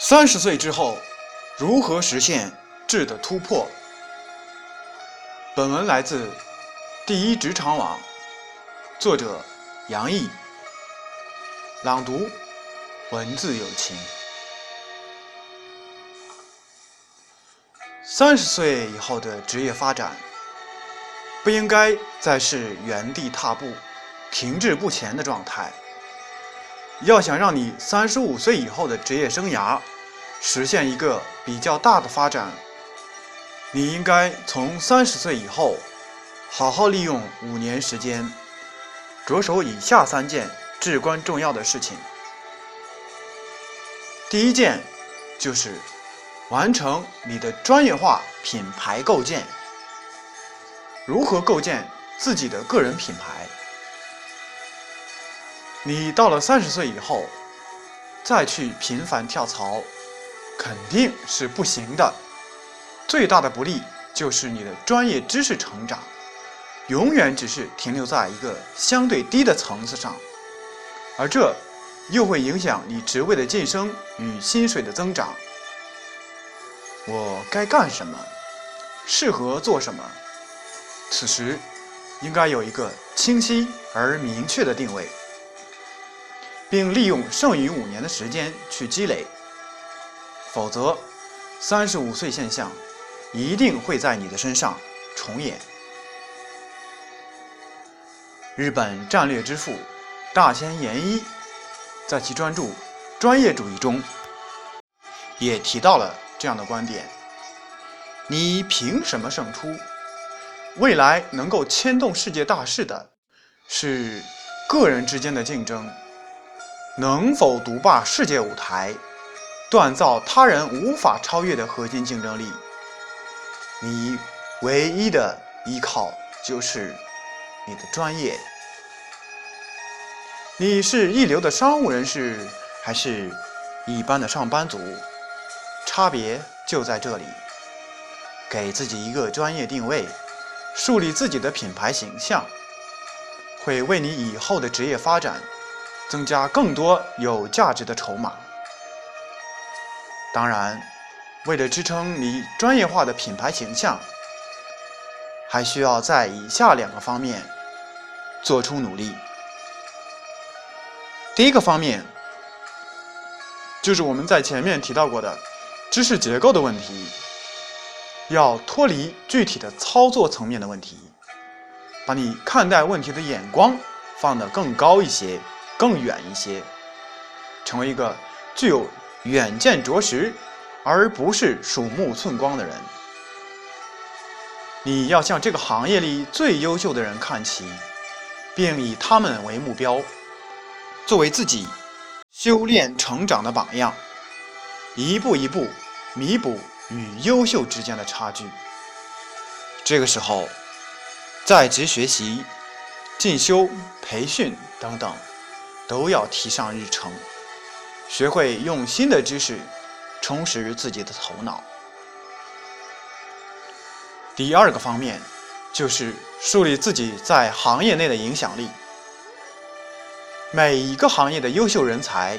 30岁之后，如何实现质的突破？本文来自第一职场网，作者杨毅，朗读文字有情。30岁以后的职业发展，不应该再是原地踏步、停滞不前的状态。要想让你35岁以后的职业生涯实现一个比较大的发展，你应该从30岁以后好好利用5年时间，着手以下3件至关重要的事情。第一件就是完成你的专业化品牌构建。如何构建自己的个人品牌？你到了30岁以后，再去频繁跳槽，肯定是不行的。最大的不利就是你的专业知识成长，永远只是停留在一个相对低的层次上，而这又会影响你职位的晋升与薪水的增长。我该干什么？适合做什么？此时，应该有一个清晰而明确的定位，并利用剩余5年的时间去积累，否则35岁现象一定会在你的身上重演。日本战略之父大前研一在其专著《专业主义》中也提到了这样的观点：你凭什么胜出？未来能够牵动世界大势的是个人之间的竞争，能否独霸世界舞台，锻造他人无法超越的核心竞争力，你唯一的依靠就是你的专业。你是一流的商务人士，还是一般的上班族？差别就在这里。给自己一个专业定位，树立自己的品牌形象，会为你以后的职业发展增加更多有价值的筹码。当然，为了支撑你专业化的品牌形象，还需要在以下2个方面做出努力。第一个方面，就是我们在前面提到过的知识结构的问题，要脱离具体的操作层面的问题，把你看待问题的眼光放得更高一些，更远一些，成为一个具有远见卓识，而不是鼠目寸光的人。你要向这个行业里最优秀的人看齐，并以他们为目标，作为自己修炼成长的榜样，一步一步弥补与优秀之间的差距。这个时候，在职学习、进修、培训等等都要提上日程，学会用新的知识充实自己的头脑。第二个方面，就是树立自己在行业内的影响力。每一个行业的优秀人才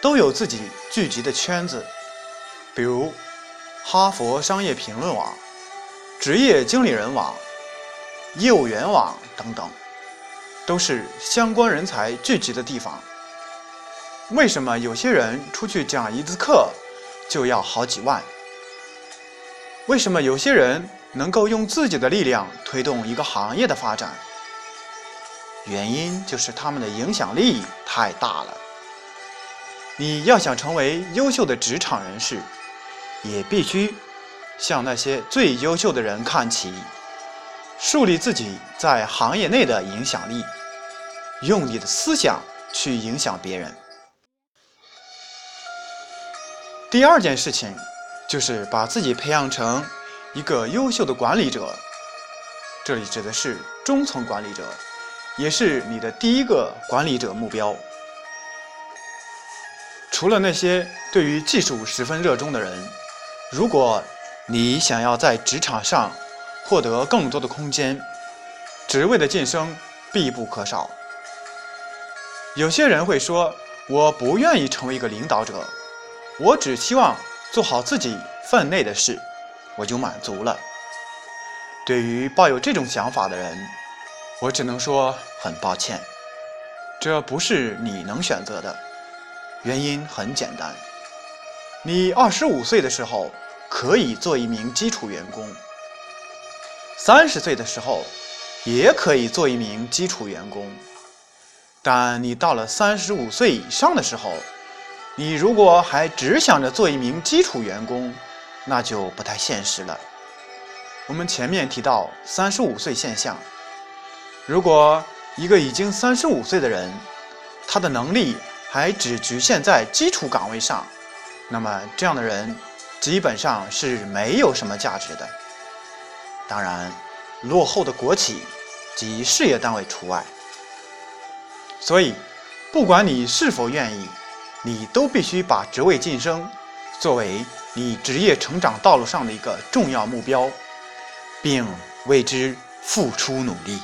都有自己聚集的圈子，比如哈佛商业评论网、职业经理人网、业务员网等等，都是相关人才聚集的地方。为什么有些人出去讲一次课就要好几万？为什么有些人能够用自己的力量推动一个行业的发展？原因就是他们的影响力太大了。你要想成为优秀的职场人士，也必须向那些最优秀的人看齐，树立自己在行业内的影响力，用你的思想去影响别人。第二件事情，就是把自己培养成一个优秀的管理者。这里指的是中层管理者，也是你的第一个管理者目标。除了那些对于技术十分热衷的人，如果你想要在职场上获得更多的空间，职位的晋升必不可少。有些人会说，我不愿意成为一个领导者，我只希望做好自己分内的事，我就满足了。对于抱有这种想法的人，我只能说很抱歉，这不是你能选择的。原因很简单，你25岁的时候可以做一名基础员工，30岁的时候也可以做一名基础员工，但你到了35岁以上的时候，你如果还只想着做一名基础员工，那就不太现实了。我们前面提到35岁现象，如果一个已经35岁的人，他的能力还只局限在基础岗位上，那么这样的人基本上是没有什么价值的。当然，落后的国企及事业单位除外。所以，不管你是否愿意，你都必须把职位晋升作为你职业成长道路上的一个重要目标，并为之付出努力。